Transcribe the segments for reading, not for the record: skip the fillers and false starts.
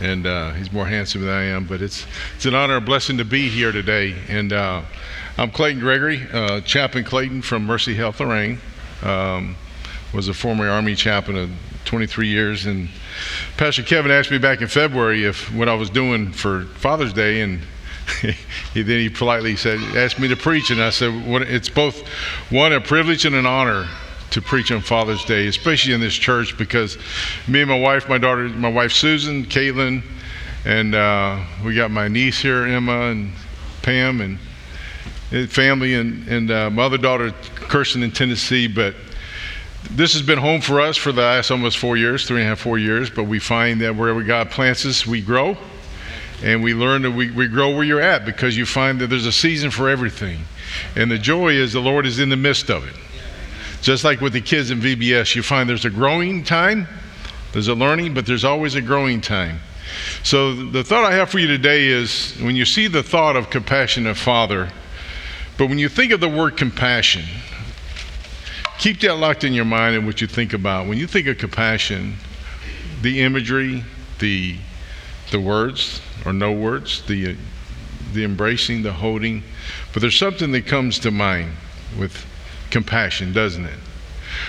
And he's more handsome than I am, but it's an honor and blessing to be here today. And I'm Clayton Gregory, Chaplain Clayton from Mercy Health Lorain. Was a former Army chaplain of 23 years. And Pastor Kevin asked me back in February if what I was doing for Father's Day, and he politely said, asked me to preach. And I said, it's both, one, a privilege and an honor to preach on Father's Day, especially in this church, because me and my wife, my wife Susan, Caitlin, and we got my niece here, Emma, and Pam, and family, and my other daughter, Kirsten, in Tennessee. But this has been home for us for the last almost 4 years, 3.5, 4 years, but we find that wherever God plants us, we grow, and we learn that we grow where you're at, because you find that there's a season for everything. And the joy is the Lord is in the midst of it. Just like with the kids in VBS, you find there's a growing time, there's a learning, but there's always a growing time. So the thought I have for you today is, when you see the thought of compassionate Father, but when you think of the word compassion, keep that locked in your mind and what you think about. When you think of compassion, the imagery, the words or no words, the embracing, the holding, but there's something that comes to mind with compassion, doesn't it?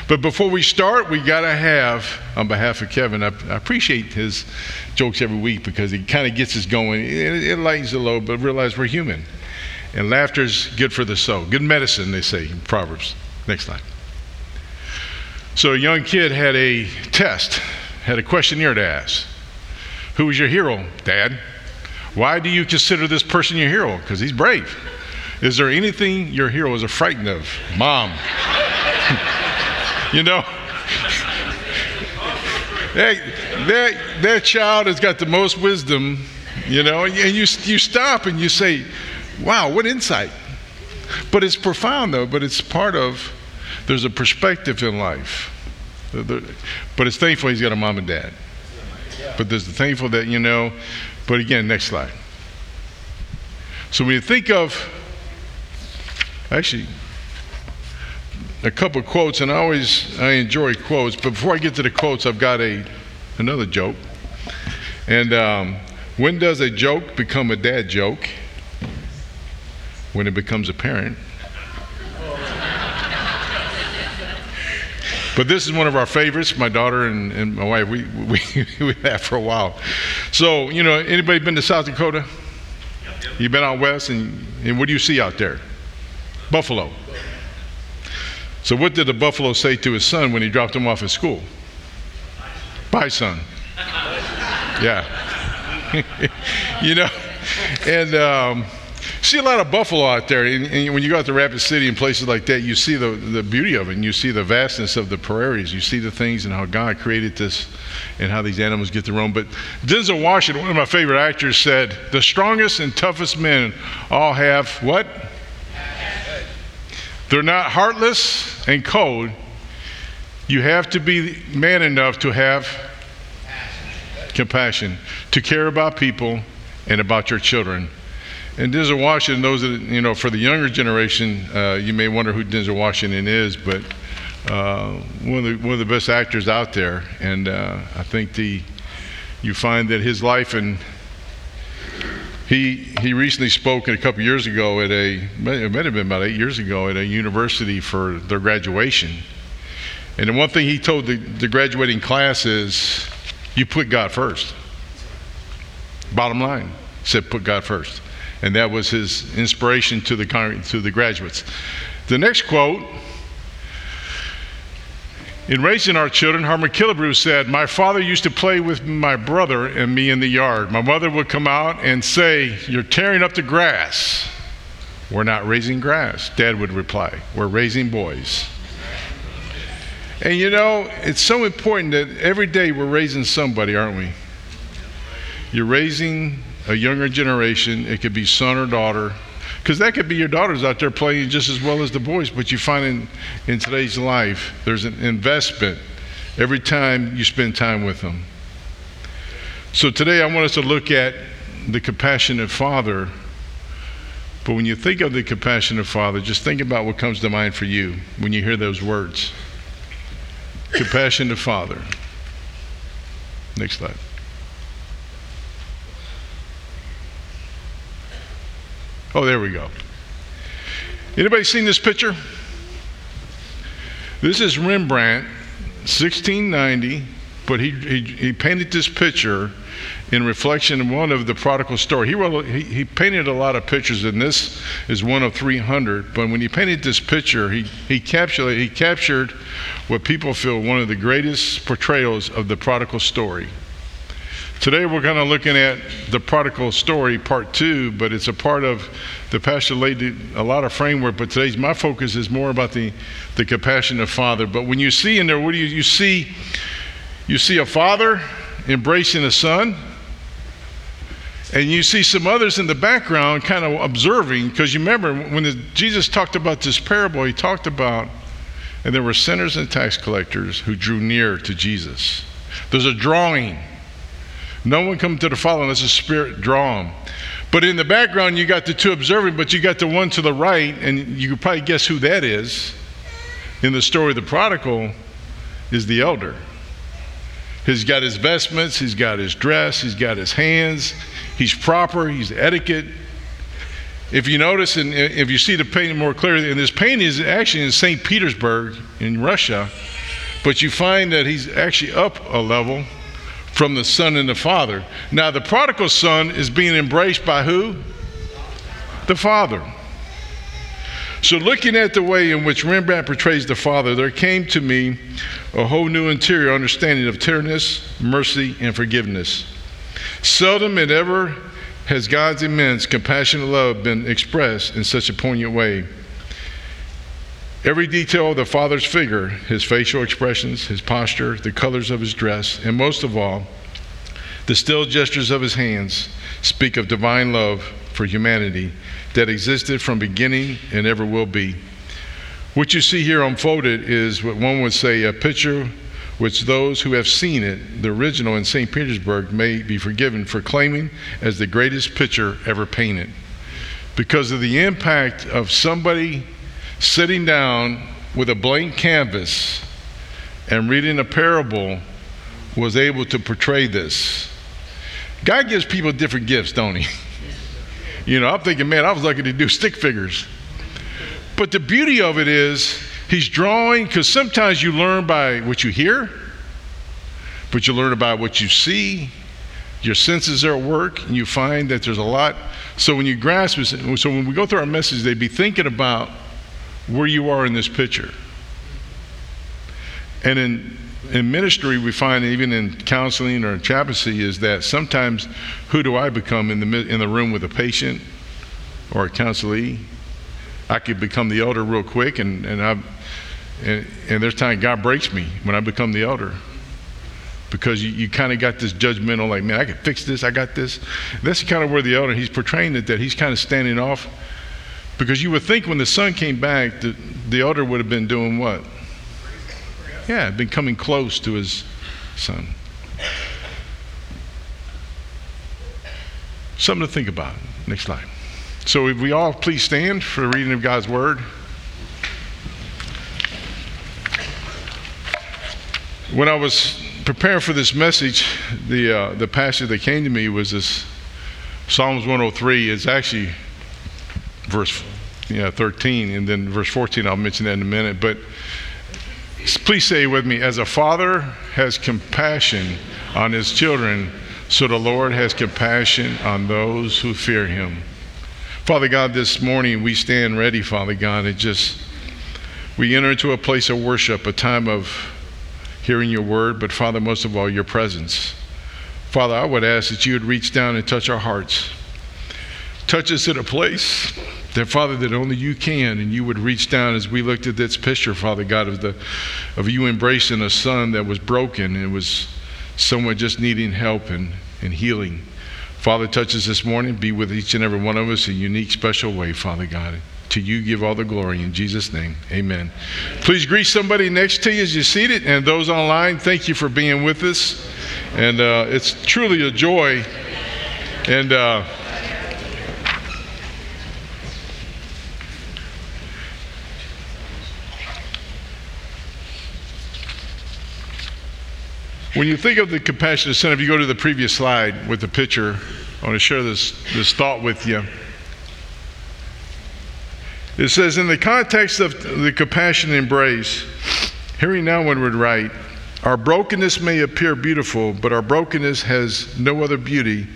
But before we start, we got to have, on behalf of Kevin, I appreciate his jokes every week, because he kind of gets us going. It lightens the load, but realize we're human. And laughter's good for the soul. Good medicine, they say in Proverbs. Next slide. So a young kid had a test, had a questionnaire to ask. Who was your hero, Dad? Why do you consider this person your hero? Because he's brave. Is there anything your hero is frightened of? Mom. You know? That child has got the most wisdom, you know? And you stop and you say, wow, what insight. But it's profound, though. But it's part of, there's a perspective in life. But it's thankful he's got a mom and dad. But there's the thankful that, you know. But again, next slide. So when you think of, actually, a couple of quotes, and I enjoy quotes, but before I get to the quotes, I've got another joke. And when does a joke become a dad joke? When it becomes apparent. But this is one of our favorites. My daughter and my wife, we had for a while. So, you know, anybody been to South Dakota? Yep. You've been out west, and what do you see out there? Buffalo. So what did the buffalo say to his son when he dropped him off at school? Bye, son. Yeah. You know, and see a lot of buffalo out there. And when you go out to Rapid City and places like that, you see the beauty of it, and you see the vastness of the prairies. You see the things and how God created this and how these animals get their own. But Denzel Washington, one of my favorite actors, said, the strongest and toughest men all have what? They're not heartless and cold. You have to be man enough to have compassion, to care about people and about your children. And Denzel Washington, those that, you know, for the younger generation, you may wonder who Denzel Washington is, but one of the best actors out there. And I think you find that his life, and He recently spoke a couple years ago it might have been about 8 years ago, at a university for their graduation. And the one thing he told the graduating class is, you put God first. Bottom line, said put God first. And that was his inspiration to the graduates. The next quote, in raising our children, Harmon Killebrew said, my father used to play with my brother and me in the yard. My mother would come out and say, you're tearing up the grass. We're not raising grass. Dad would reply, we're raising boys. And you know, it's so important that every day we're raising somebody, aren't we? You're raising a younger generation. It could be son or daughter, because that could be your daughters out there playing just as well as the boys. But you find in today's life, there's an investment every time you spend time with them. So today I want us to look at the compassionate father. But when you think of the compassionate father, just think about what comes to mind for you when you hear those words. Compassionate father. Next slide. Oh, there we go. Anybody seen this picture? This is Rembrandt, 1690, but he painted this picture in reflection of one of the prodigal story. He painted a lot of pictures, and this is one of 300, but when he painted this picture, he captured what people feel one of the greatest portrayals of the prodigal story. Today we're kind of looking at the prodigal story part two, but it's a part of the pastor laid a lot of framework, but today's my focus is more about the compassionate father. But when you see in there, what do you see? You see a father embracing a son, and you see some others in the background kind of observing, because you remember when Jesus talked about this parable, he talked about, and there were sinners and tax collectors who drew near to Jesus. There's a drawing. No one come to the Father unless the Spirit draw them. But in the background, you got the two observing, but you got the one to the right, and you can probably guess who that is. In the story of the prodigal is the elder. He's got his vestments, he's got his dress, he's got his hands, he's proper, he's etiquette. If you notice, and if you see the painting more clearly, and this painting is actually in St. Petersburg in Russia, but you find that he's actually up a level from the son and the father. Now the prodigal son is being embraced by who? The father. So looking at the way in which Rembrandt portrays the father, there came to me a whole new interior understanding of tenderness, mercy, and forgiveness. Seldom and ever has God's immense compassionate love been expressed in such a poignant way. Every detail of the father's figure, his facial expressions, his posture, the colors of his dress, and most of all, the still gestures of his hands speak of divine love for humanity that existed from beginning and ever will be. What you see here unfolded is what one would say a picture which those who have seen it, the original in St. Petersburg, may be forgiven for claiming as the greatest picture ever painted. Because of the impact of somebody sitting down with a blank canvas and reading a parable was able to portray this. God gives people different gifts, don't he? You know, I'm thinking, man, I was lucky to do stick figures. But the beauty of it is he's drawing, because sometimes you learn by what you hear, but you learn about what you see. Your senses are at work, and you find that there's a lot. So when you grasp this, so when we go through our message, they'd be thinking about where you are in this picture. And in ministry, we find even in counseling or in chaplaincy is that sometimes who do I become in the room with a patient or a counselee? I could become the elder real quick, and there's time God breaks me when I become the elder, because you kind of got this judgmental, like, man, I can fix this, I got this. That's kind of where the elder, he's portraying it, that he's kind of standing off. Because you would think when the son came back, the elder would have been doing what? Yeah, been coming close to his son. Something to think about. Next slide. So if we all please stand for the reading of God's word. When I was preparing for this message, the passage that came to me was this Psalms 103. It's actually verse 13, and then verse 14. I'll mention that in a minute, but please say with me, as a father has compassion on his children, so the Lord has compassion on those who fear him. Father God, this morning we stand ready, Father God, and we enter into a place of worship, a time of hearing your word, but Father, most of all, your presence. Father, I would ask that you would reach down and touch our hearts. Touch us at a place that, Father, that only you can, and you would reach down as we looked at this picture, Father God, of you embracing a son that was broken and was someone just needing help and healing. Father, touch us this morning. Be with each and every one of us in a unique, special way, Father God. To you give all the glory in Jesus' name. Amen. Please greet somebody next to you as you're seated. And those online, thank you for being with us. And it's truly a joy. And when you think of the compassionate son, if you go to the previous slide with the picture, I want to share this thought with you. It says, in the context of the compassionate embrace, Henri Nouwen would write, our brokenness may appear beautiful, but our brokenness has no other beauty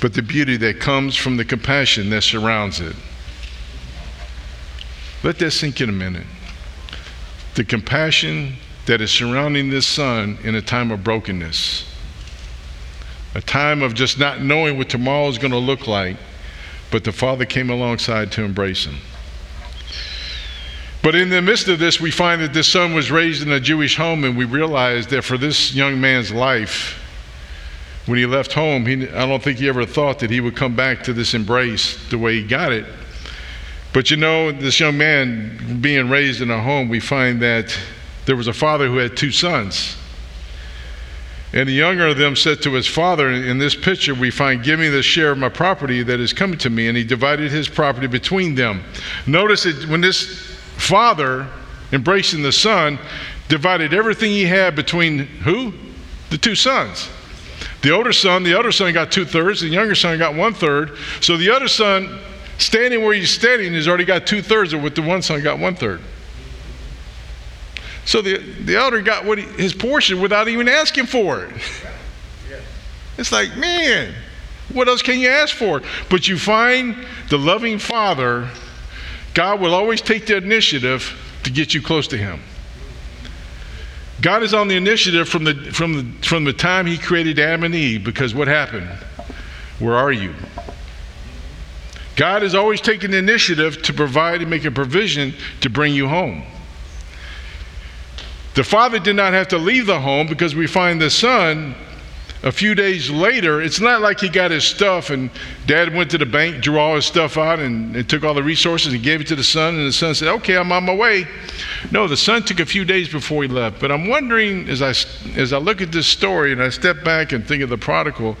but the beauty that comes from the compassion that surrounds it. Let that sink in a minute. The compassion that is surrounding this son in a time of brokenness, a time of just not knowing what tomorrow is going to look like, but the father came alongside to embrace him. But in the midst of this, we find that this son was raised in a Jewish home, and we realize that for this young man's life, when he left home, I don't think he ever thought that he would come back to this embrace the way he got it. But this young man being raised in a home, we find that there was a father who had two sons. And the younger of them said to his father, in this picture we find, give me the share of my property that is coming to me. And he divided his property between them. Notice that when this father, embracing the son, divided everything he had between who? The two sons. The older son got 2/3, the younger son got 1/3. So the other son, standing where he's standing, has already got 2/3 of what the one son got 1/3. So the elder got his portion without even asking for it. It's like, man, what else can you ask for? But you find the loving father, God will always take the initiative to get you close to him. God is on the initiative from the time he created Adam and Eve, because what happened? Where are you? God is always taking the initiative to provide and make a provision to bring you home. The father did not have to leave the home, because we find the son a few days later. It's not like he got his stuff and dad went to the bank, drew all his stuff out and took all the resources and gave it to the son, and the son said, okay, I'm on my way. No, the son took a few days before he left. But I'm wondering, as I look at this story and I step back and think of the prodigal,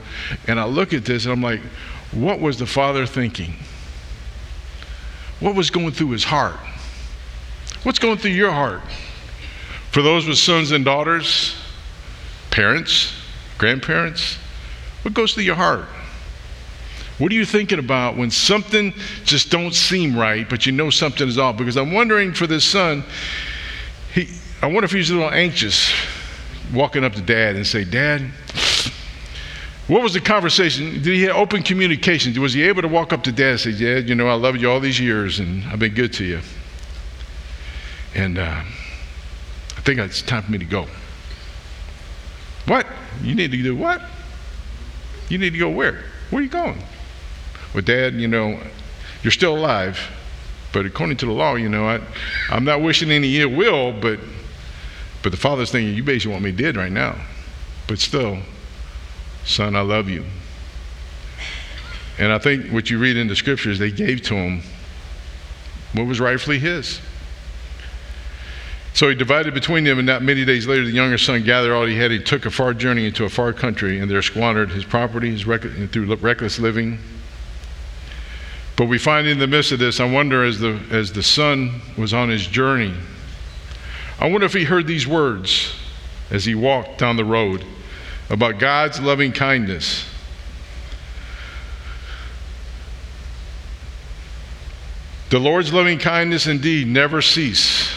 and I look at this and I'm like, what was the father thinking? What was going through his heart? What's going through your heart? For those with sons and daughters, parents, grandparents, what goes through your heart? What are you thinking about when something just don't seem right, but something is off? Because I'm wondering for this son, I wonder if he's a little anxious walking up to dad and say, Dad, what was the conversation? Did he have open communication? Was he able to walk up to dad and say, Dad, I loved you all these years and I've been good to you. And I think it's time for me to go. What? You need to do what? You need to go where? Where are you going? Well, Dad, you're still alive, but according to the law, I'm not wishing any ill will, but the father's thinking, you basically want me dead right now. But still, son, I love you. And I think what you read in the scriptures, they gave to him what was rightfully his. So he divided between them, and not many days later, the younger son gathered all he had. He took a far journey into a far country, and there squandered his property through reckless living. But we find in the midst of this, I wonder, as the son was on his journey, I wonder if he heard these words as he walked down the road about God's loving kindness. The Lord's loving kindness indeed never cease,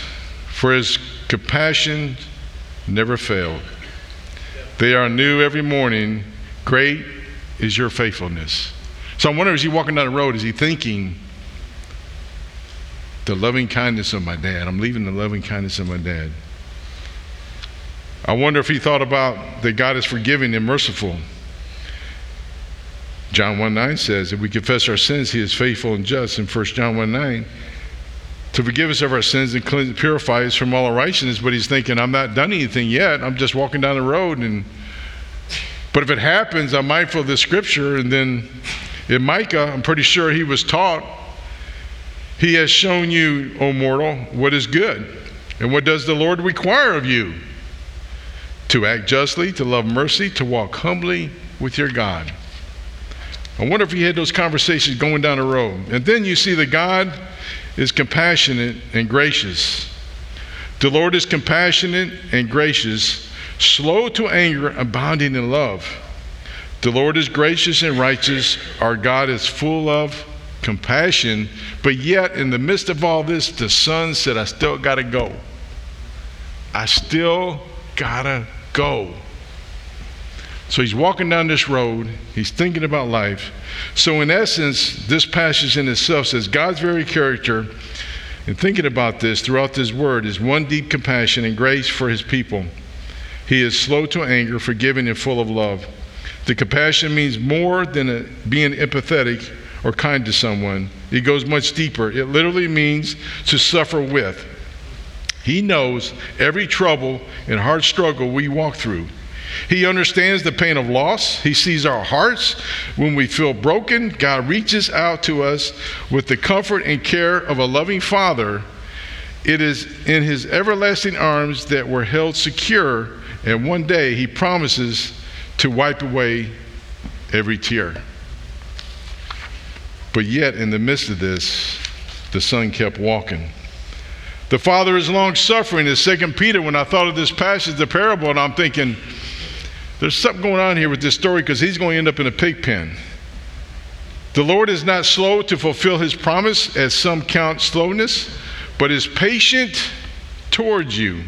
for his compassion never failed. They are new every morning. Great is your faithfulness. So I'm wondering, as he's walking down the road, is he thinking, the loving kindness of my dad? I'm leaving the loving kindness of my dad. I wonder if he thought about that God is forgiving and merciful. John 1:9 says, if we confess our sins, he is faithful and just. In 1 John 1:9, to forgive us of our sins and purify us from all unrighteousness. But he's thinking, I'm not done anything yet. I'm just walking down the road, and But if it happens, I'm mindful of this scripture, and then in Micah, I'm pretty sure he was taught, he has shown you, O mortal, what is good, and what does the Lord require of you? To act justly, to love mercy, to walk humbly with your God. I wonder if he had those conversations going down the road. And then you see that God is compassionate and gracious. The Lord is compassionate and gracious, slow to anger, abounding in love. The Lord is gracious and righteous. Our God is full of compassion. But yet, in the midst of all this, the son said, I still got to go. I still got to go. So he's walking down this road. He's thinking about life. So in essence, this passage in itself says God's very character, and thinking about this throughout this word, is one deep compassion and grace for his people. He is slow to anger, forgiving, and full of love. The compassion means more than being empathetic or kind to someone. It goes much deeper. It literally means to suffer with. He knows every trouble and hard struggle we walk through. He understands the pain of loss. He sees our hearts. When we feel broken, God reaches out to us with the comfort and care of a loving Father. It is in his everlasting arms that we're held secure, and one day he promises to wipe away every tear. But yet, in the midst of this, the son kept walking. The Father is long-suffering, as 2 Peter, when I thought of this passage, the parable, and I'm thinking, there's something going on here with this story, because he's going to end up in a pig pen. The Lord is not slow to fulfill his promise, as some count slowness, but is patient towards you,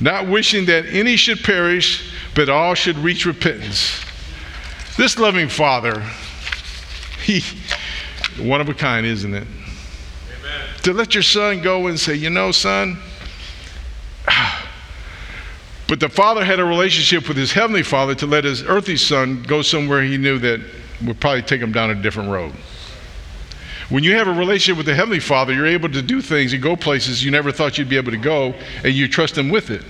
not wishing that any should perish, but all should reach repentance. This loving Father, he, one of a kind, isn't it? Amen. To let your son go and say, you know, son, but the Father had a relationship with his heavenly Father to let his earthly son go somewhere he knew that would probably take him down a different road. When you have a relationship with the heavenly Father, you're able to do things and go places you never thought you'd be able to go, and you trust him with it.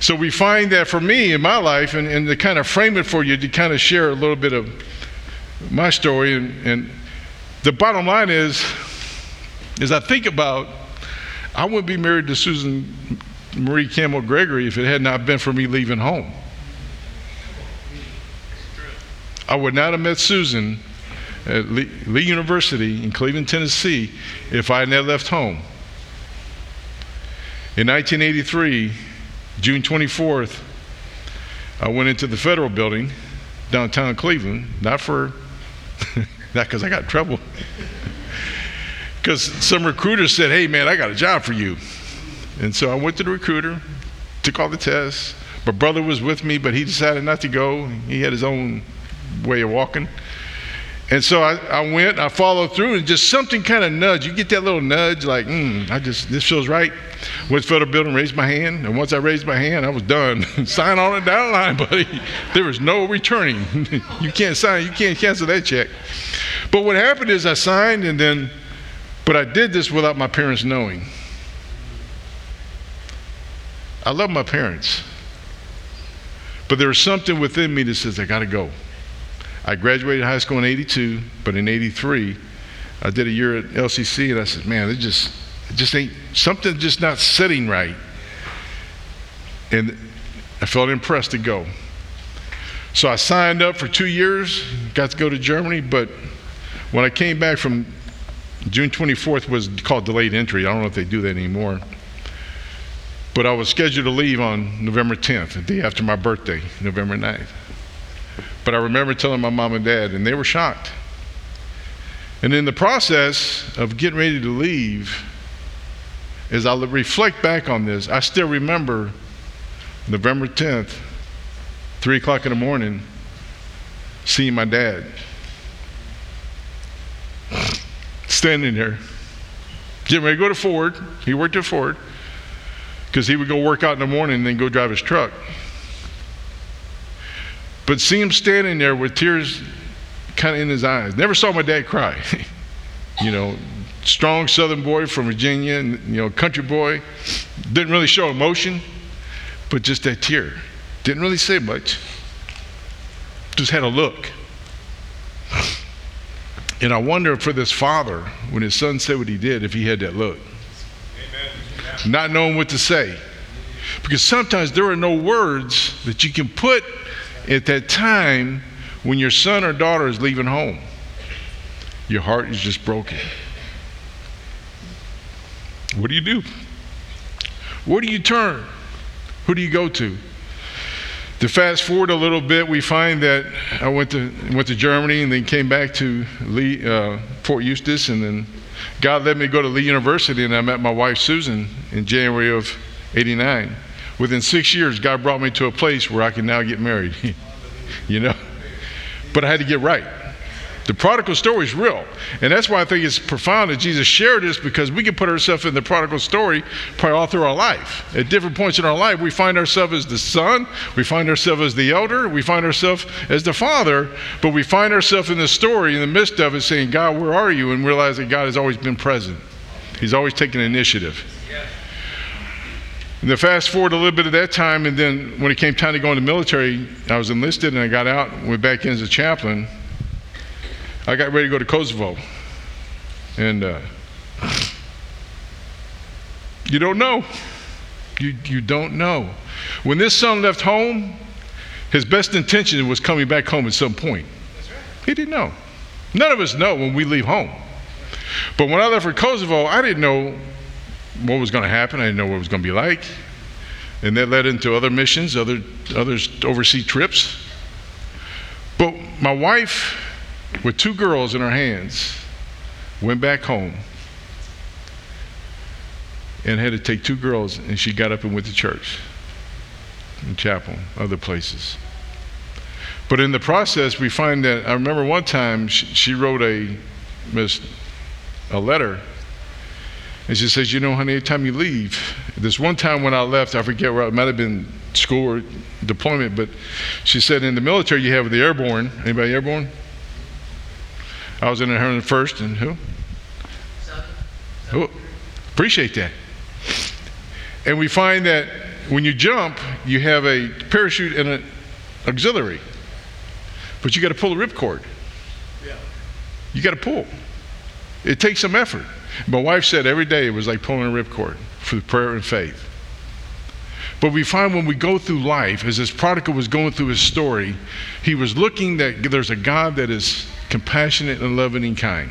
So we find that for me in my life, and to kind of frame it for you, to kind of share a little bit of my story, and the bottom line is, as I think about, I wouldn't be married to Susan Marie Campbell Gregory if it had not been for me leaving home. I would not have met Susan at Lee University in Cleveland, Tennessee, if I had not left home. In 1983, June 24th, I went into the federal building, downtown Cleveland, not because I got in trouble, because some recruiter said, hey man, I got a job for you. And so I went to the recruiter, took all the tests. My brother was with me, but he decided not to go. He had his own way of walking. And so I went, I followed through, and just something kind of nudge. You get that little nudge like, this feels right. Went to the federal building, raised my hand, and once I raised my hand, I was done. Sign on and down the line, buddy. There was no returning. You can't sign, you can't cancel that check. But what happened is I signed, but I did this without my parents knowing. I love my parents, but there was something within me that says, I gotta go. I graduated high school in 82, but in 83, I did a year at LCC, and I said, man, it just ain't, something's just not sitting right. And I felt impressed to go. So I signed up for 2 years, got to go to Germany, but when I came back from June 24th was called delayed entry. I don't know if they do that anymore. But I was scheduled to leave on November 10th, the day after my birthday, November 9th. But I remember telling my mom and dad, and they were shocked. And in the process of getting ready to leave, as I reflect back on this, I still remember November 10th, 3 o'clock in the morning, seeing my dad standing there, getting ready to go to Ford. He worked at Ford, because he would go work out in the morning and then go drive his truck. But see him standing there with tears kind of in his eyes. Never saw my dad cry. Strong Southern boy from Virginia, country boy. Didn't really show emotion, but just that tear. Didn't really say much. just had a look. And I wonder for this father, when his son said what he did, if he had that look. Amen. Not knowing what to say. Because sometimes there are no words that you can put at that time when your son or daughter is leaving home. Your heart is just broken. What do you do? Where do you turn? Who do you go to? To fast forward a little bit, we find that I went to Germany and then came back to Lee, Fort Eustis, and then God let me go to Lee University, and I met my wife Susan in January of 1989. Within 6 years, God brought me to a place where I can now get married, you know? But I had to get right. The prodigal story is real, and that's why I think it's profound that Jesus shared this, because we can put ourselves in the prodigal story probably all through our life. At different points in our life, we find ourselves as the son, we find ourselves as the elder, we find ourselves as the father, but we find ourselves in the story in the midst of it saying, God, where are you? And realize that God has always been present. He's always taken initiative. And then fast forward a little bit of that time, and then when it came time to go in the military, I was enlisted and I got out and went back in as a chaplain. I got ready to go to Kosovo, and you don't know. You don't know. When this son left home, his best intention was coming back home at some point. That's right. He didn't know. None of us know when we leave home. But when I left for Kosovo, I didn't know what was going to happen. I didn't know what it was going to be like. And that led into other missions, other overseas trips. But my wife, with two girls in her hands, went back home and had to take two girls, and she got up and went to church and chapel, other places. But in the process, we find that, I remember one time she wrote a letter, and she says, you know, honey, every time you leave, this one time when I left, I forget where, it might have been school or deployment, but she said, in the military you have the airborne. Anybody airborne? I was in the 101st, and who? Oh, appreciate that. And we find that when you jump, you have a parachute and an auxiliary, but you got to pull the ripcord. Yeah. You got to pull. It takes some effort. My wife said every day it was like pulling a ripcord for the prayer and faith. But we find when we go through life, as this prodigal was going through his story, he was looking that there's a God that is compassionate and loving and kind.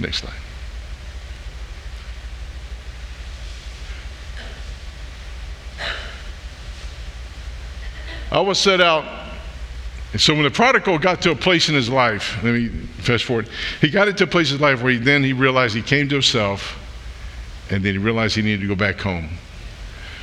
Next slide. I was set out, so when the prodigal got to a place in his life, let me fast forward, he got into a place in his life where he realized he came to himself, and then he realized he needed to go back home.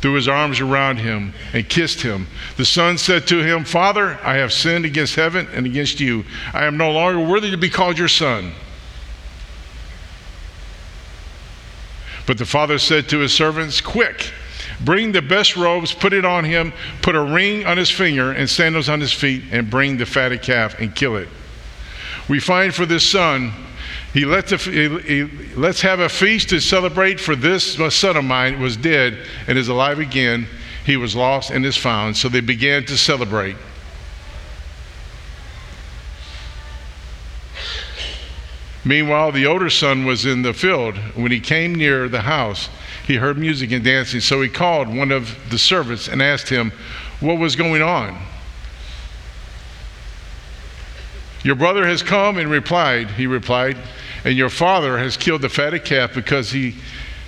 threw his arms around him, and kissed him. The son said to him, Father, I have sinned against heaven and against you. I am no longer worthy to be called your son. But the father said to his servants, Quick, bring the best robes, put it on him, put a ring on his finger and sandals on his feet, and bring the fatted calf and kill it. We find for this son, let's have a feast to celebrate, for this son of mine was dead and is alive again. He was lost and is found. So they began to celebrate. Meanwhile, the older son was in the field. When he came near the house, he heard music and dancing. So he called one of the servants and asked him what was going on. Your brother has come and he replied, and your father has killed the fatted calf because he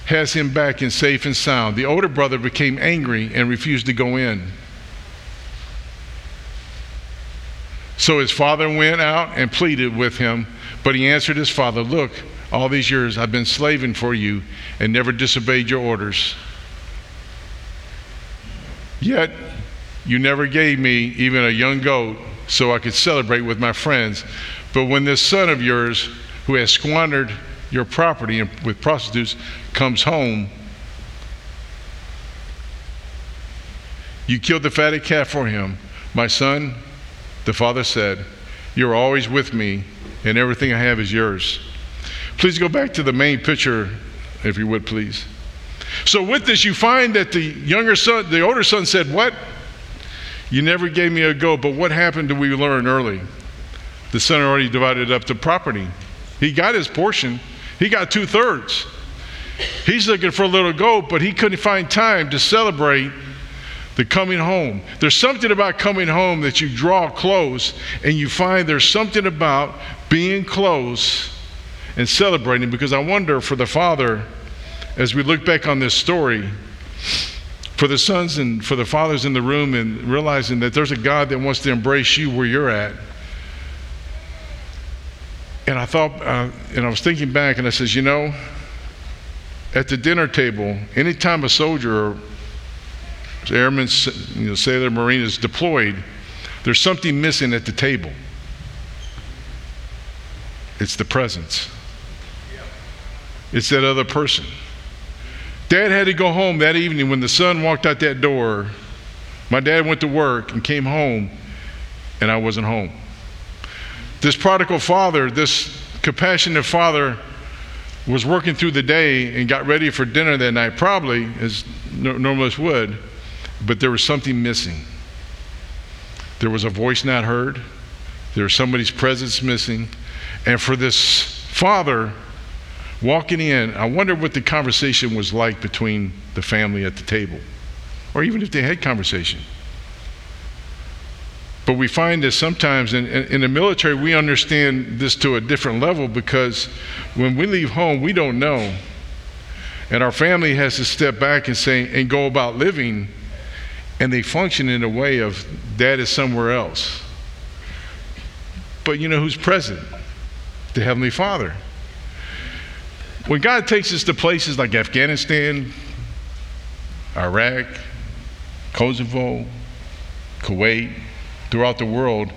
has him back in safe and sound. The older brother became angry and refused to go in. So his father went out and pleaded with him, but he answered his father, Look, all these years I've been slaving for you and never disobeyed your orders. Yet you never gave me even a young goat so I could celebrate with my friends. But when this son of yours who has squandered your property with prostitutes comes home, you killed the fatted calf for him. My son, the father said, you're always with me, and everything I have is yours. Please go back to the main picture, if you would, please. So with this, you find that the older son said, what? You never gave me a go, but what happened did we learn early? The son already divided up the property. He got his portion. He got 2/3. He's looking for a little go, but he couldn't find time to celebrate the coming home. There's something about coming home that you draw close, and you find there's something about being close and celebrating, because I wonder for the father, as we look back on this story, for the sons and for the fathers in the room, and realizing that there's a God that wants to embrace you where you're at. And I thought, and I was thinking back, and I says, you know, at the dinner table, anytime a soldier or airman, sailor, marine is deployed, there's something missing at the table. It's the presence. It's that other person. Dad had to go home that evening when the son walked out that door. My dad went to work and came home, and I wasn't home. This prodigal father, this compassionate father, was working through the day and got ready for dinner that night, probably as normalists would, but there was something missing. There was a voice not heard. There was somebody's presence missing. And for this father walking in, I wonder what the conversation was like between the family at the table, or even if they had conversation. But we find that sometimes in the military, we understand this to a different level, because when we leave home, we don't know. And our family has to step back and say, and go about living, and they function in a way of dad is somewhere else. But you know who's present? The Heavenly Father. When God takes us to places like Afghanistan, Iraq, Kosovo, Kuwait, throughout the world,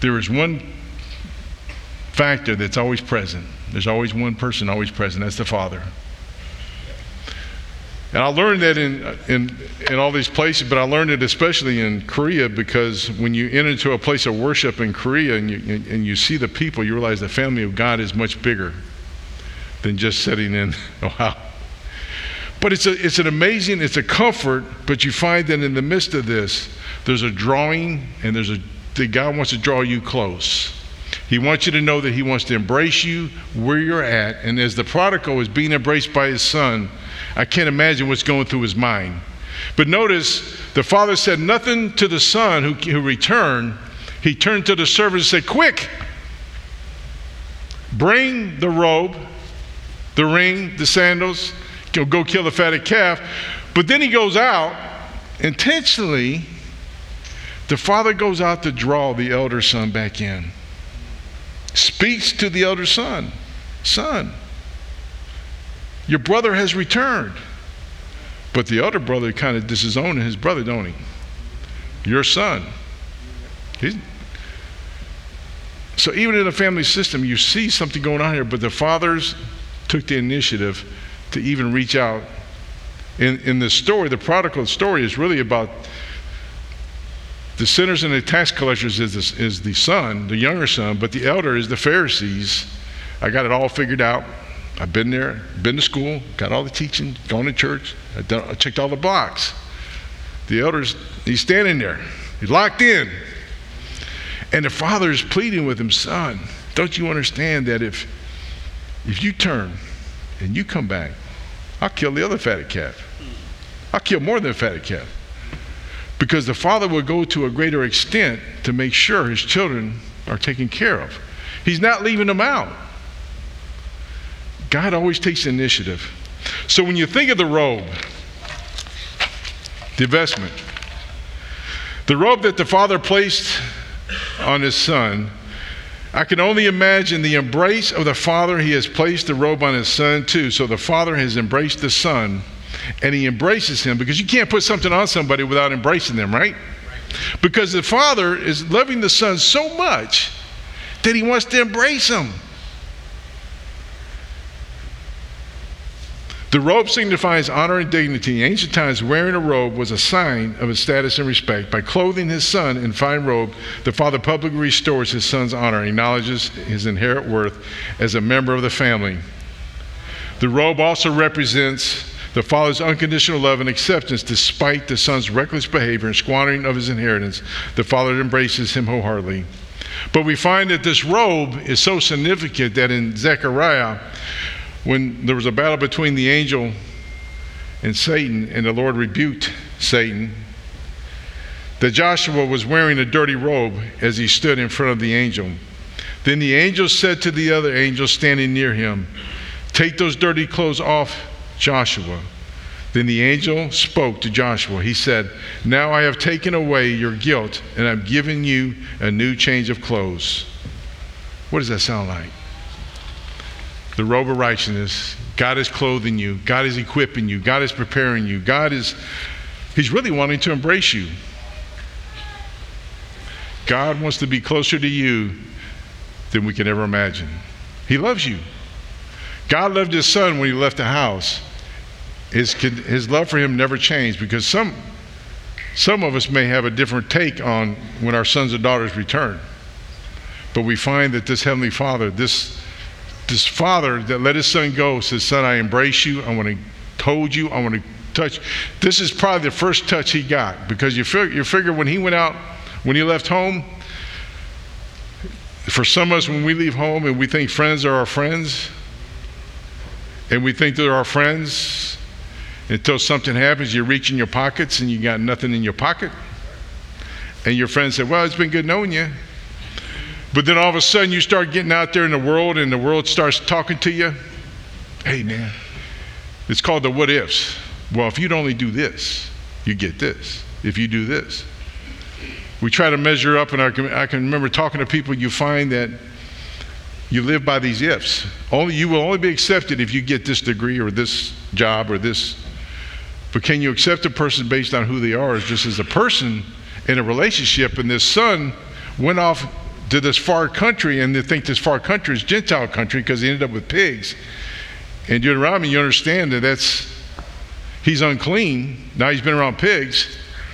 there is one factor that's always present. There's always one person always present. That's the Father. And I learned that in all these places, but I learned it especially in Korea, because when you enter into a place of worship in Korea and you see the people, you realize the family of God is much bigger than just sitting in Ohio. But it's a comfort, but you find that in the midst of this, there's a drawing, and God wants to draw you close. He wants you to know that he wants to embrace you where you're at. And as the prodigal is being embraced by his son, I can't imagine what's going through his mind. But notice, the father said nothing to the son who returned. He turned to the servant and said, quick, bring the robe, the ring, the sandals, go kill the fatted calf. But then he goes out intentionally. The father goes out to draw the elder son back in. Speaks to the elder son. Son, your brother has returned. But the elder brother kind of disowns his brother, don't he? Your son. So even in the family system, you see something going on here, but the fathers took the initiative to even reach out. In this story, the prodigal story is really about the sinners and the tax collectors is the son, the younger son, but the elder is the Pharisees. I got it all figured out. I've been there, been to school, got all the teaching, gone to church, I checked all the blocks. The elder's, he's standing there, he's locked in. And the father is pleading with him, son, don't you understand that if you turn and you come back, I'll kill the other fatted calf. I'll kill more than a fatted calf. Because the father will go to a greater extent to make sure his children are taken care of. He's not leaving them out. God always takes initiative. So when you think of the robe, the vestment, the robe that the father placed on his son, I can only imagine the embrace of the father. He has placed the robe on his son too. So the father has embraced the son, and he embraces him, because you can't put something on somebody without embracing them, right? Because the Father is loving the Son so much that he wants to embrace him. The robe signifies honor and dignity. In ancient times, wearing a robe was a sign of his status and respect. By clothing his son in fine robe, the Father publicly restores his son's honor, acknowledges his inherent worth as a member of the family. The robe also represents the Father's unconditional love and acceptance despite the son's reckless behavior and squandering of his inheritance. The Father embraces him wholeheartedly. But we find that this robe is so significant that in Zechariah, when there was a battle between the angel and Satan, and the Lord rebuked Satan, that Joshua was wearing a dirty robe as he stood in front of the angel. Then the angel said to the other angel standing near him, "Take those dirty clothes off, Joshua." Then the angel spoke to Joshua. He said, "Now I have taken away your guilt, and I'm giving you a new change of clothes." What does that sound like? The robe of righteousness. God is clothing you. God is equipping you. God is preparing you. He's really wanting to embrace you. God wants to be closer to you than we can ever imagine. He loves you. God loved his son when he left the house. His love for him never changed, because some of us may have a different take on when our sons and daughters return. But we find that this Heavenly Father, this father that let his son go says, "Son, I embrace you. I want to hold you. I want to touch." This is probably the first touch he got, because you figure when he left home, for some of us, when we leave home and we think friends are our friends, and we think they're our friends until something happens, you reach in your pockets and you got nothing in your pocket. And your friend said, "Well, it's been good knowing you." But then all of a sudden you start getting out there in the world, and the world starts talking to you. Hey, man, it's called the what ifs. Well, if you'd only do this, you get this. If you do this. We try to measure up, and I can remember talking to people, you find that you live by these ifs. You will only be accepted if you get this degree or this job or this. But can you accept a person based on who they are just as a person in a relationship? And this son went off to this far country, and they think this far country is Gentile country because he ended up with pigs. In Deuteronomy, you understand that he's unclean. Now he's been around pigs.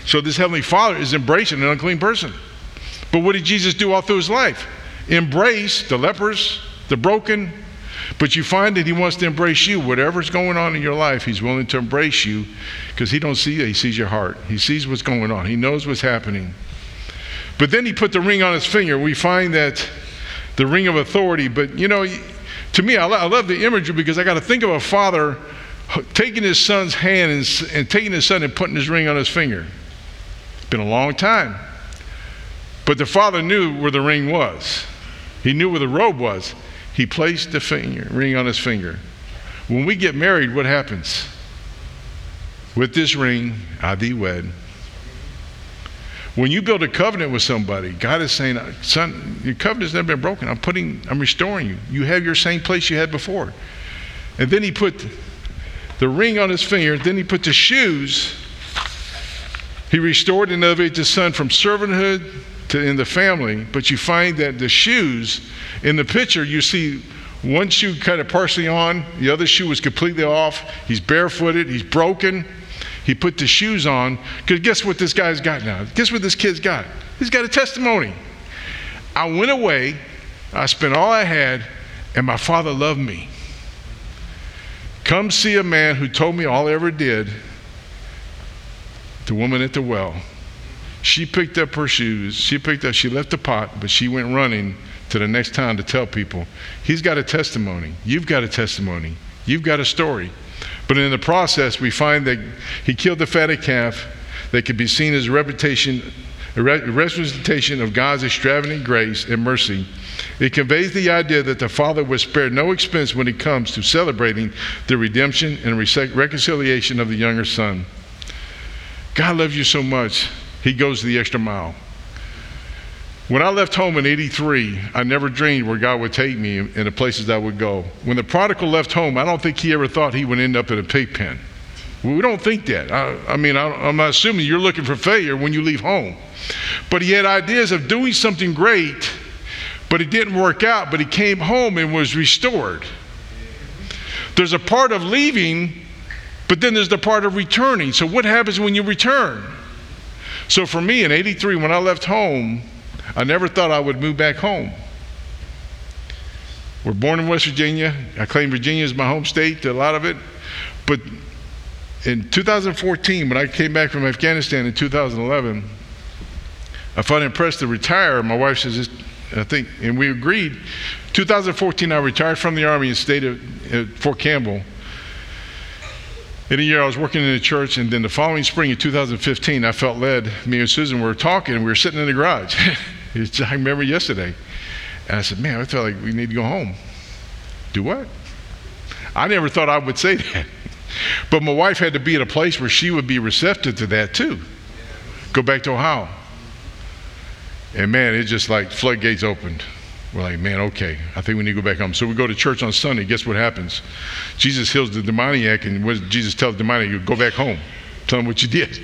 So this Heavenly Father is embracing an unclean person. But what did Jesus do all through his life? Embrace the lepers, the broken. But you find that he wants to embrace you. Whatever's going on in your life, he's willing to embrace you, because he don't see you, he sees your heart. He sees what's going on. He knows what's happening. But then he put the ring on his finger. We find that the ring of authority. But to me, I love the imagery, because I got to think of a father taking his son's hand and taking his son and putting his ring on his finger. It's been a long time. But the father knew where the ring was. He knew where the robe was. He placed the ring on his finger. When we get married, what happens? With this ring, I thee wed. When you build a covenant with somebody, God is saying, "Son, your covenant's never been broken. I'm restoring you. You have your same place you had before." And then he put the ring on his finger. Then he put the shoes. He restored and elevated the son from servanthood to in the family. But you find that the shoes in the picture, you see one shoe kind of partially on, the other shoe was completely off. He's barefooted. He's broken. He put the shoes on, because guess what this guy's got now? Guess what this kid's got? He's got a testimony. I went away, I spent all I had, and my father loved me. Come see a man who told me all I ever did. The woman at the well. She picked up her shoes, she left the pot, but she went running to the next town to tell people. He's got a testimony, you've got a testimony, you've got a story. But in the process, we find that he killed the fatted calf that could be seen as a representation of God's extravagant grace and mercy. It conveys the idea that the Father was spared no expense when it comes to celebrating the redemption and reconciliation of the younger son. God loves you so much, he goes the extra mile. When I left home in 83, I never dreamed where God would take me and the places I would go. When the prodigal left home, I don't think he ever thought he would end up in a pig pen. We don't think that. I'm assuming you're looking for failure when you leave home. But he had ideas of doing something great, but it didn't work out, but he came home and was restored. There's a part of leaving, but then there's the part of returning. So what happens when you return? So for me in 83, when I left home, I never thought I would move back home. We're born in West Virginia. I claim Virginia is my home state, a lot of it. But in 2014, when I came back from Afghanistan in 2011, I felt impressed to retire. My wife says, I think, and we agreed. 2014, I retired from the Army and stayed at Fort Campbell. In a year, I was working in a church, and then the following spring in 2015, I felt led. Me and Susan were talking, and we were sitting in the garage. I remember yesterday. And I said, man, I felt like we need to go home. Do what? I never thought I would say that. But my wife had to be at a place where she would be receptive to that too. Go back to Ohio. And man, it just like floodgates opened. We're like, man, okay, I think we need to go back home. So we go to church on Sunday. Guess what happens? Jesus heals the demoniac, and what does Jesus tell the demoniac? Go back home. Tell him what you did.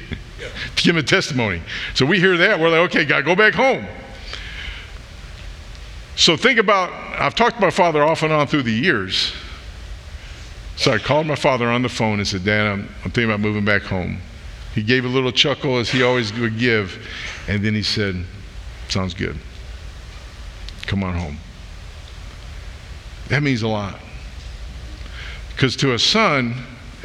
Give him a testimony. So we hear that. We're like, okay, God, go back home. So think about, I've talked to my father off and on through the years. So I called my father on the phone and said, Dad, I'm thinking about moving back home. He gave a little chuckle as he always would give. And then he said, sounds good. Come on home. That means a lot. Because to a son,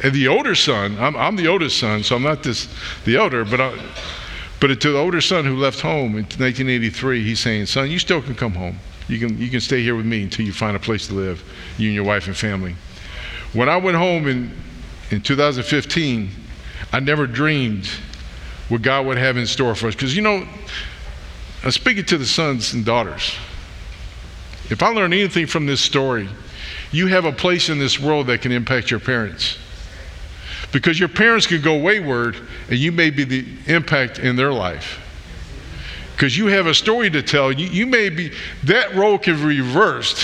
and the older son, I'm the oldest son, so I'm not the elder, but to the older son who left home in 1983, he's saying, son, you still can come home. You can stay here with me until you find a place to live, you and your wife and family. When I went home in 2015, I never dreamed what God would have in store for us. Because, I'm speaking to the sons and daughters. If I learn anything from this story, you have a place in this world that can impact your parents. Because your parents could go wayward, and you may be the impact in their life. Because you have a story to tell. You may be, that role can be reversed,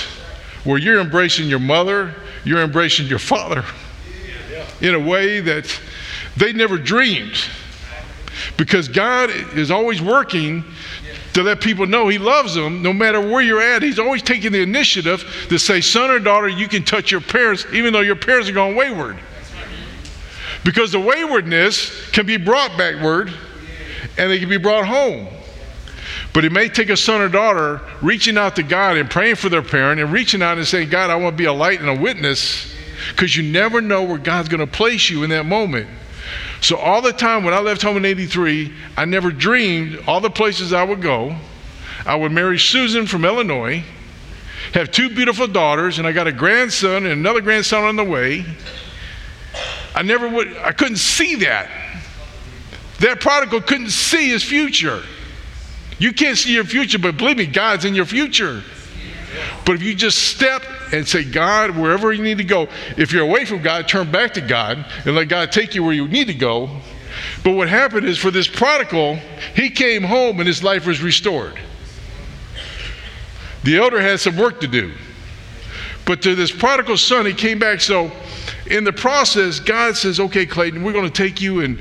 where you're embracing your mother, you're embracing your father in a way that they never dreamed. Because God is always working to let people know he loves them no matter where you're at. He's always taking the initiative to say, son or daughter, you can touch your parents even though your parents are going wayward. Because the waywardness can be brought backward and they can be brought home. But it may take a son or daughter reaching out to God and praying for their parent and reaching out and saying, God, I want to be a light and a witness, because you never know where God's going to place you in that moment. So all the time when I left home in 83, I never dreamed all the places I would go. I would marry Susan from Illinois, have two beautiful daughters, and I got a grandson and another grandson on the way. I couldn't see that. That prodigal couldn't see his future. You can't see your future, but believe me, God's in your future. But if you just step and say, God, wherever you need to go, if you're away from God, turn back to God and let God take you where you need to go. But what happened is, for this prodigal, he came home and his life was restored. The elder had some work to do. But to this prodigal son, he came back. So in the process, God says, okay, Clayton, we're going to take you and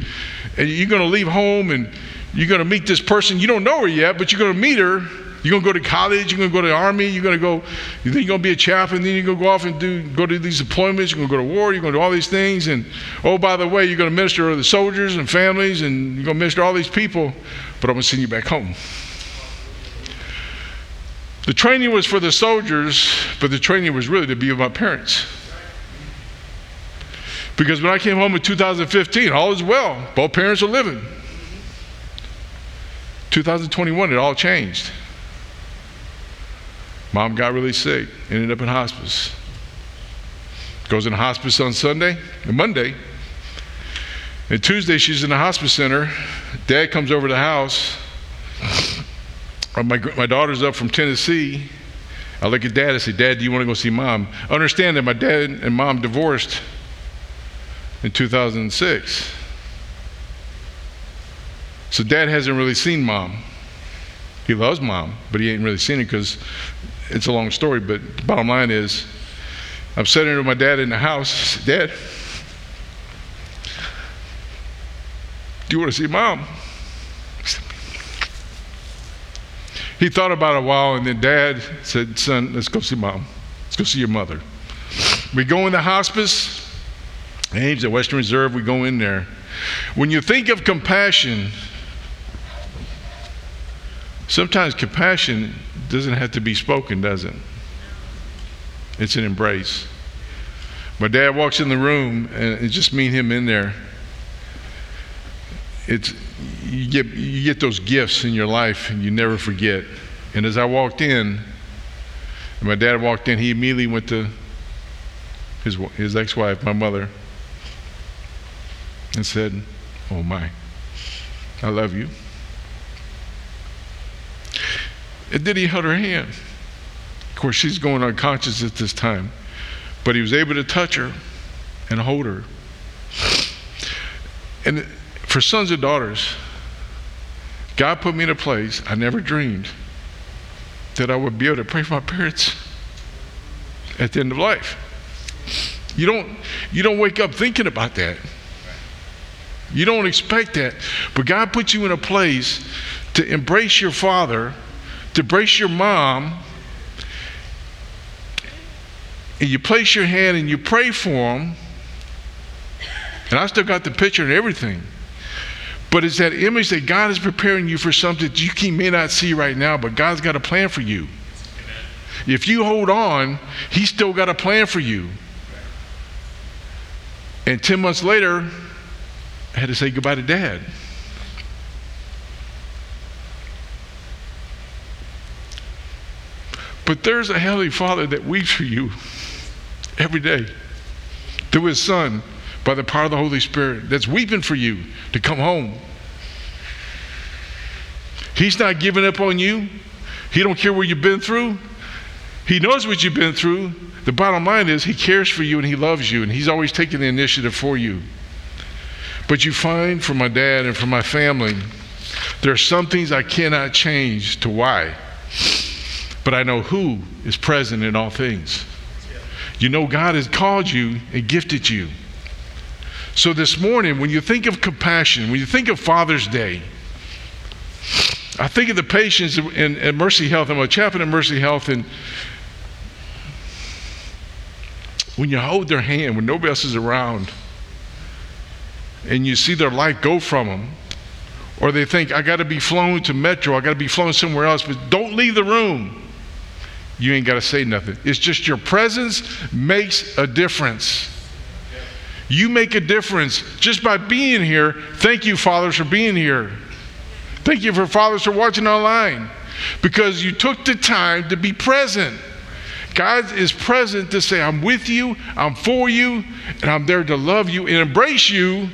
you're going to leave home and you're going to meet this person. You don't know her yet, but you're going to meet her. You're going to go to college. You're going to go to the Army. You're going to be a chaplain. Then you're going to go off and go to these deployments. You're going to go to war. You're going to do all these things. And, oh, by the way, you're going to minister to the soldiers and families, and you're going to minister to all these people. But I'm going to send you back home. The training was for the soldiers, but the training was really to be with my parents. Because when I came home in 2015, all is well. Both parents are living. 2021, it all changed. Mom got really sick, ended up in hospice. Goes in hospice on Sunday and Monday. And Tuesday, she's in the hospice center. Dad comes over to the house. My daughter's up from Tennessee. I look at Dad and say, Dad, do you want to go see Mom? Understand that my dad and Mom divorced in 2006. So Dad hasn't really seen Mom. He loves Mom, but he ain't really seen her because it's a long story. But the bottom line is, I'm sitting with my dad in the house. I said, Dad, do you want to see Mom? He thought about it a while, and then Dad said, son, let's go see Mom. Let's go see your mother. We go in the hospice, Ames at Western Reserve, we go in there. When you think of compassion, sometimes compassion doesn't have to be spoken, does it? It's an embrace. My dad walks in the room, and it's just me and him in there. It's you get those gifts in your life, and you never forget. And as I walked in, and my dad walked in, he immediately went to his ex-wife, my mother, and said, oh my, I love you. And then he held her hand. Of course, she's going unconscious at this time, but he was able to touch her and hold her. And for sons and daughters, God put me in a place I never dreamed that I would be able to pray for my parents at the end of life. You don't wake up thinking about that. You don't expect that, but God puts you in a place to embrace your father, to embrace your mom, and you place your hand and you pray for them. And I still got the picture and everything. But it's that image that God is preparing you for something that you may not see right now, but God's got a plan for you. If you hold on, He's still got a plan for you. And 10 months later, I had to say goodbye to Dad. But there's a Heavenly Father that weeps for you every day through His Son, by the power of the Holy Spirit, that's weeping for you to come home. He's not giving up on you. He don't care what you've been through. He knows what you've been through. The bottom line is He cares for you and He loves you, and He's always taking the initiative for you. But you find, for my dad and for my family, there are some things I cannot change to why. But I know who is present in all things. You know God has called you and gifted you. So this morning, when you think of compassion, when you think of Father's Day, I think of the patients in Mercy Health. I'm a chaplain at Mercy Health, and when you hold their hand, when nobody else is around, and you see their life go from them, or they think, I got to be flown to Metro, I got to be flown somewhere else, but don't leave the room. You ain't got to say nothing. It's just your presence makes a difference. You make a difference just by being here. Thank you, fathers, for being here. Thank you, for fathers, for watching online, because you took the time to be present. God is present to say, I'm with you, I'm for you, and I'm there to love you and embrace you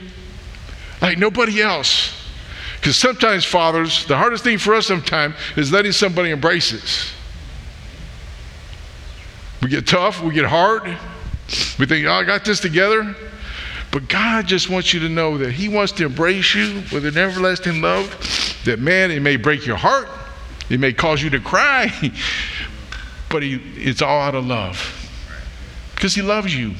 like nobody else. Because sometimes, fathers, the hardest thing for us sometimes is letting somebody embrace us. We get tough, we get hard, we think, oh, I got this together. But God just wants you to know that He wants to embrace you with an everlasting love, that man, it may break your heart, it may cause you to cry, but it's all out of love, because He loves you.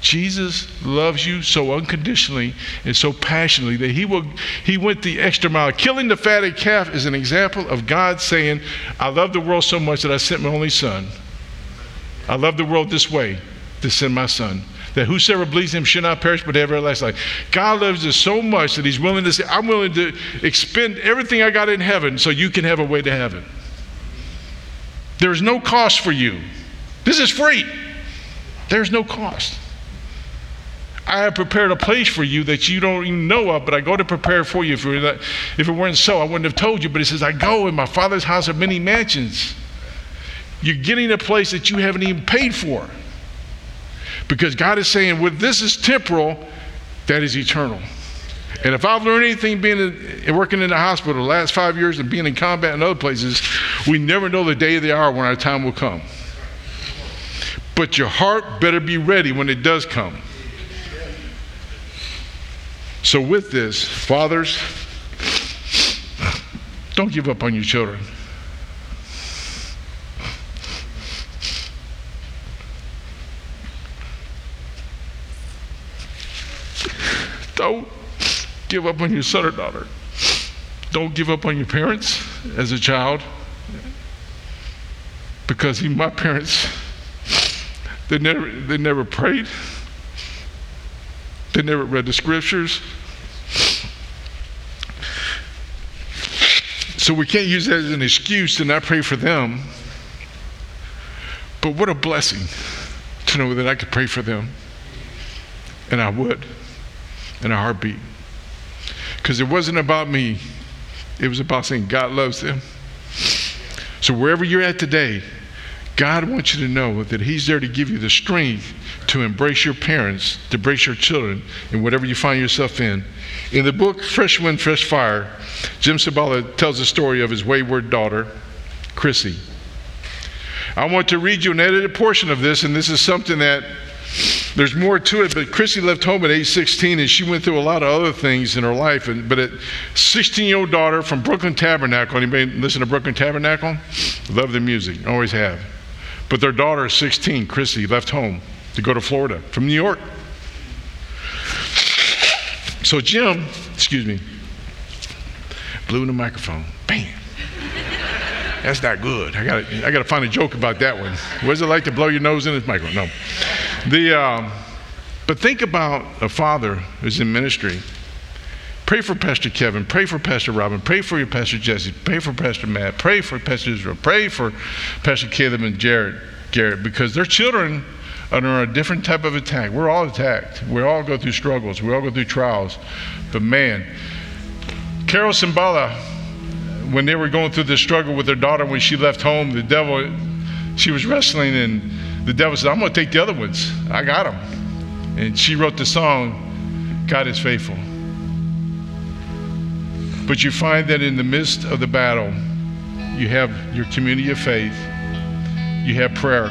Jesus loves you so unconditionally and so passionately that He went the extra mile. Killing the fatted calf is an example of God saying, I love the world so much that I sent my only Son. I love the world this way, to send my Son, that whosoever believes Him should not perish but have everlasting life. God loves us so much that He's willing to say, I'm willing to expend everything I got in heaven so you can have a way to heaven. There's no cost for you. This is free. There's no cost. I have prepared a place for you that you don't even know of, but I go to prepare for you. If it weren't so, I wouldn't have told you, but it says, I go in my Father's house of many mansions. You're getting a place that you haven't even paid for. Because God is saying, well, this is temporal, that is eternal. And if I've learned anything working in the hospital the last 5 years and being in combat and other places, we never know the day or the hour when our time will come. But your heart better be ready when it does come. So with this, fathers, don't give up on your children. give up on your son or daughter. Don't give up on your parents as a child, because my parents, they never prayed. They never read the scriptures. So we can't use that as an excuse to not pray for them. But what a blessing to know that I could pray for them. And I would, in a heartbeat. Because it wasn't about me. It was about saying God loves them. So wherever you're at today, God wants you to know that he's there to give you the strength to embrace your parents, to embrace your children, and whatever you find yourself in. In the book, Fresh Wind, Fresh Fire, Jim Cymbala tells the story of his wayward daughter, Chrissy. I want to read you an edited portion of this, and this is something that there's more to it, but Chrissy left home at age 16, and she went through a lot of other things in her life. But a 16-year-old daughter from Brooklyn Tabernacle, anybody listen to Brooklyn Tabernacle? Love the music, always have. But their daughter, 16, Chrissy, left home to go to Florida from New York. So Jim, blew in the microphone. Bam. That's not good. I gotta find a joke about that one. What is it like to blow your nose in this microphone? No. But think about a father who's in ministry. Pray for Pastor Kevin, pray for Pastor Robin, pray for your Pastor Jesse, pray for Pastor Matt, pray for Pastor Israel, pray for Pastor Caleb and Garrett, because their children are under a different type of attack. We're all attacked. We all go through struggles. We all go through trials. But man, Carol Cymbala, when they were going through this struggle with their daughter, when she left home, the devil, she was wrestling, and the devil said, I'm going to take the other ones. I got them. And she wrote the song, God is Faithful. But you find that in the midst of the battle, you have your community of faith, you have prayer.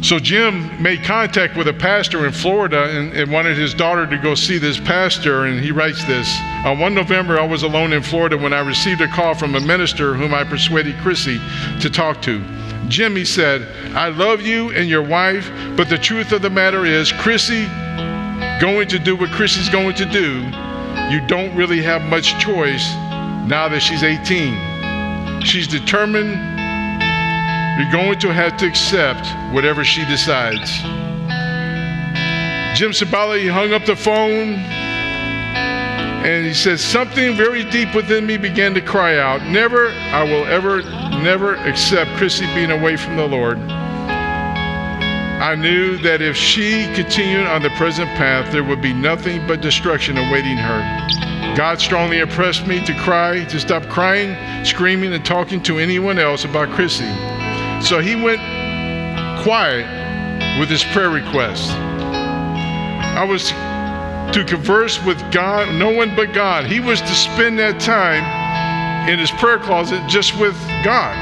So Jim made contact with a pastor in Florida and wanted his daughter to go see this pastor, and he writes this. On 1 November, I was alone in Florida when I received a call from a minister whom I persuaded Chrissy to talk to. Jim, he said, I love you and your wife, but the truth of the matter is Chrissy going to do what Chrissy's going to do. You don't really have much choice now that she's 18. She's determined. You're going to have to accept whatever she decides. Jim Cymbala, he hung up the phone, and he says, something very deep within me began to cry out. Never, I will ever, never accept Chrissy being away from the Lord. I knew that if she continued on the present path, there would be nothing but destruction awaiting her. God strongly impressed me to stop crying, screaming, and talking to anyone else about Chrissy. So he went quiet with his prayer request. I was to converse with God, no one but God. He was to spend that time in his prayer closet just with God.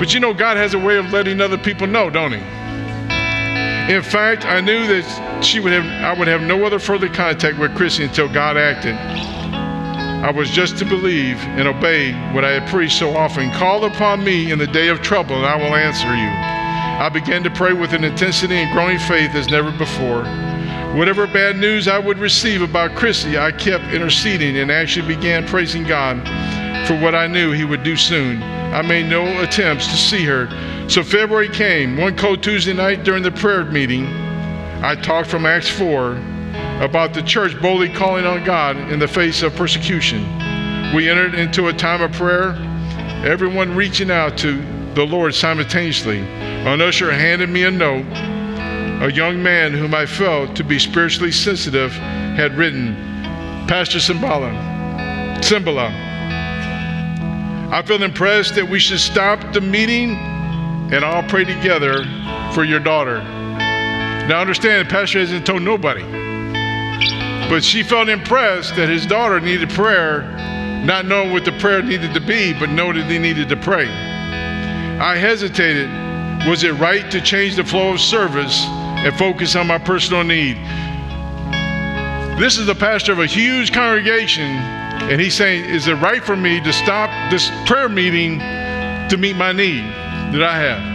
But you know, God has a way of letting other people know, don't he? In fact, I knew that I would have no other further contact with Chrissy until God acted. I was just to believe and obey what I had preached so often. Call upon me in the day of trouble, and I will answer you. I began to pray with an intensity and growing faith as never before. Whatever bad news I would receive about Chrissy, I kept interceding and actually began praising God for what I knew he would do soon. I made no attempts to see her. So February came. One cold Tuesday night during the prayer meeting, I talked from Acts 4 about the church boldly calling on God in the face of persecution. We entered into a time of prayer, everyone reaching out to the Lord simultaneously. An usher handed me a note. A young man whom I felt to be spiritually sensitive had written, Pastor Cymbala, I feel impressed that we should stop the meeting and all pray together for your daughter. Now understand, Pastor hasn't told nobody, but she felt impressed that his daughter needed prayer, not knowing what the prayer needed to be, but know that they needed to pray. I hesitated. Was it right to change the flow of service and focus on my personal need? This is the pastor of a huge congregation, and he's saying, is it right for me to stop this prayer meeting to meet my need that I have?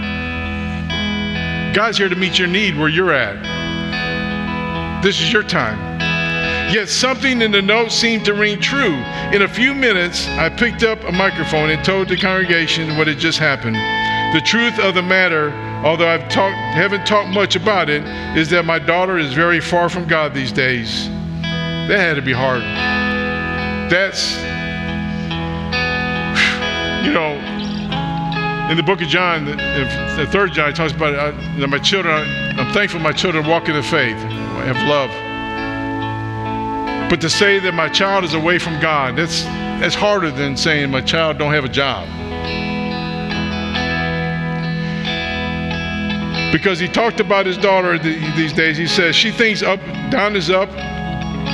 God's here to meet your need where you're at. This is your time. Yet something in the note seemed to ring true. In a few minutes, I picked up a microphone and told the congregation what had just happened. The truth of the matter, although I haven't talked much about it, is that my daughter is very far from God these days. That had to be hard. That's, you know, in the book of John, the 3rd John, it talks about that my children, I'm thankful my children walk in the faith, have love. But to say that my child is away from God, that's harder than saying my child don't have a job. Because he talked about his daughter these days. He says, she thinks up, down is up,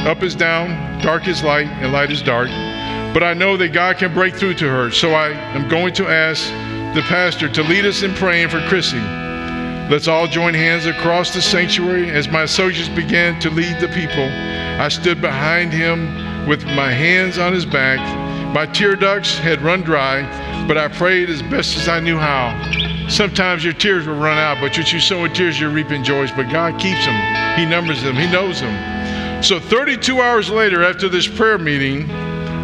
up is down, dark is light, and light is dark. But I know that God can break through to her. So I am going to ask the pastor to lead us in praying for Chrissy. Let's all join hands across the sanctuary. As my associates began to lead the people, I stood behind him with my hands on his back. My tear ducts had run dry, but I prayed as best as I knew how. Sometimes your tears will run out, but what you sow in tears, you reap in joys. But God keeps them. He numbers them. He knows them. So 32 hours later, after this prayer meeting,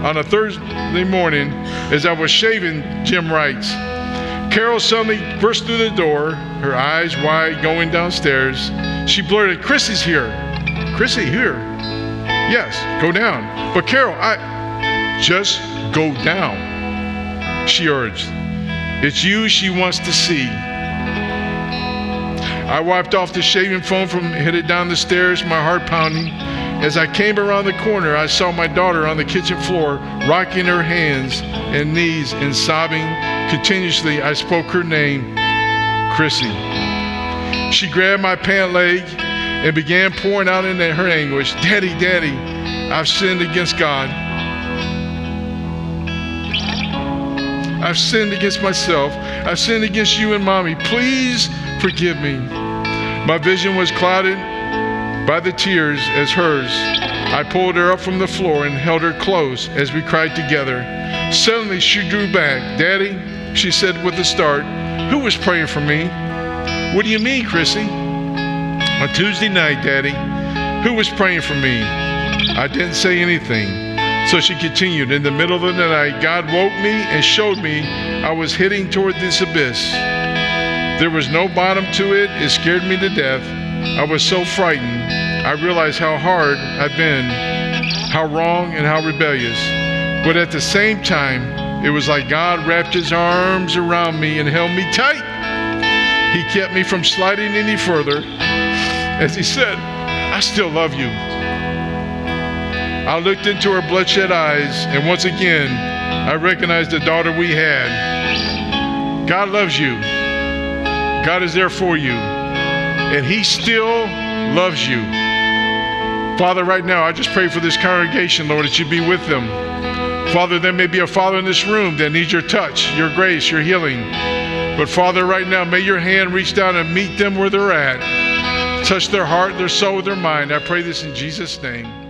on a Thursday morning, as I was shaving, Jim writes, Carol suddenly burst through the door, her eyes wide, going downstairs. She blurted, Chrissy's here. Chrissy, here. Yes, go down. But Carol, just go down, she urged. It's you she wants to see. I wiped off the shaving foam from headed down the stairs, my heart pounding. As I came around the corner, I saw my daughter on the kitchen floor, rocking her hands and knees and sobbing continuously. I spoke her name, Chrissy. She grabbed my pant leg and began pouring out in her anguish, Daddy, Daddy, I've sinned against God. I've sinned against myself. I've sinned against you and Mommy. Please forgive me. My vision was clouded by the tears as hers. I pulled her up from the floor and held her close as we cried together. Suddenly she drew back. Daddy, she said with a start, who was praying for me? What do you mean, Chrissy? On Tuesday night, Daddy, who was praying for me? I didn't say anything. So she continued, in the middle of the night, God woke me and showed me I was heading toward this abyss. There was no bottom to it. It scared me to death. I was so frightened. I realized how hard I've been, how wrong and how rebellious. But at the same time, it was like God wrapped his arms around me and held me tight. He kept me from sliding any further. As he said, I still love you. I looked into her bloodshot eyes, and once again, I recognized the daughter we had. God loves you. God is there for you. And he still loves you. Father, right now, I just pray for this congregation, Lord, that you be with them. Father, there may be a father in this room that needs your touch, your grace, your healing. But Father, right now, may your hand reach down and meet them where they're at. Touch their heart, their soul, their mind. I pray this in Jesus' name.